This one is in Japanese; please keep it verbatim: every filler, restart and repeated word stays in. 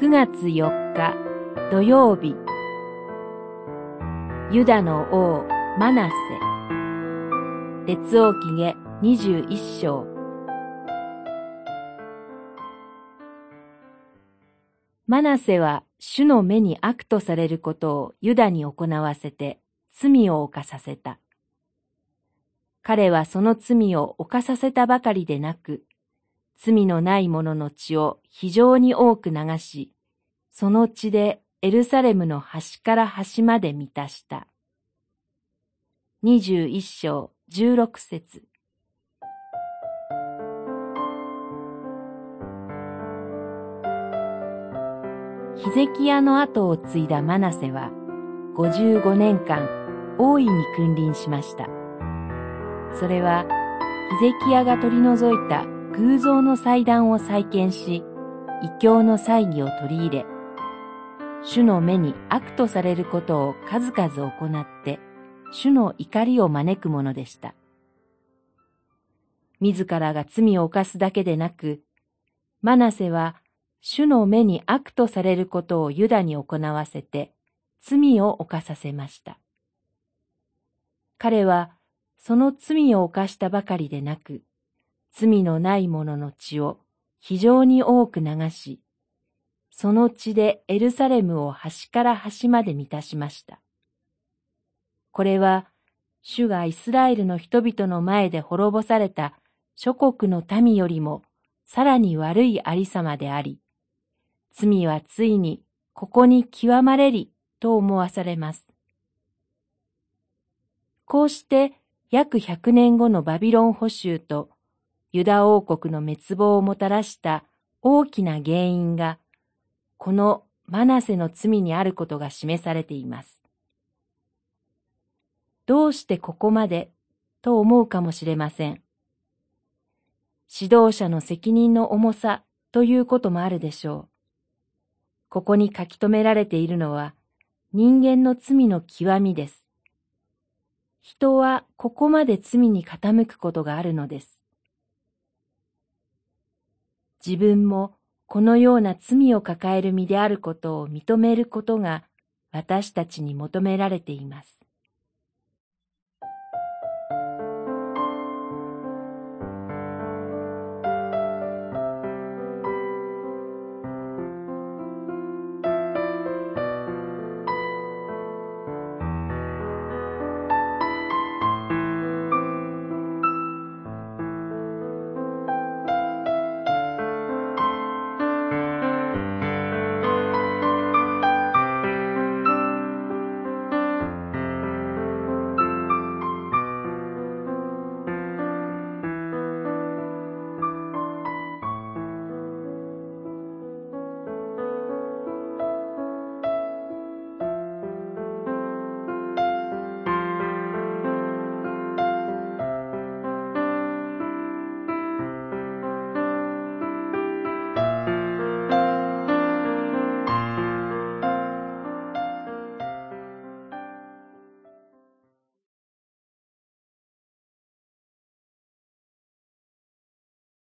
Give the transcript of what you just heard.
くがつよっか土曜日、ユダの王マナセ、列王記下にじゅういっしょう。マナセは主の目に悪とされることをユダに行わせて罪を犯させた。彼はその罪を犯させたばかりでなく、罪のない者の血を非常に多く流し、その血でエルサレムの端から端まで満たした。にじゅういっしょうじゅうろくせつ。ヒゼキヤの後を継いだマナセは、ごじゅうごねんかん大いに君臨しました。それは、ヒゼキヤが取り除いた偶像の祭壇を再建し、異教の祭儀を取り入れ、主の目に悪とされることを数々行って、主の怒りを招くものでした。自らが罪を犯すだけでなく、マナセは、主の目に悪とされることをユダに行わせて、罪を犯させました。彼は、その罪を犯したばかりでなく、罪のない者の血を非常に多く流し、その血でエルサレムを端から端まで満たしました。これは、主がイスラエルの人々の前で滅ぼされた諸国の民よりも、さらに悪いありさまであり、罪はついにここに極まれりと思わされます。こうして約ひゃくねんごのバビロン捕囚とユダ王国の滅亡をもたらした大きな原因がこのマナセの罪にあることが示されています。どうしてここまでと思うかもしれません。指導者の責任の重さということもあるでしょう。ここに書き留められているのは人間の罪の極みです。人はここまで罪に傾くことがあるのです。自分もこのような罪を抱える身であることを認めることが私たちに求められています。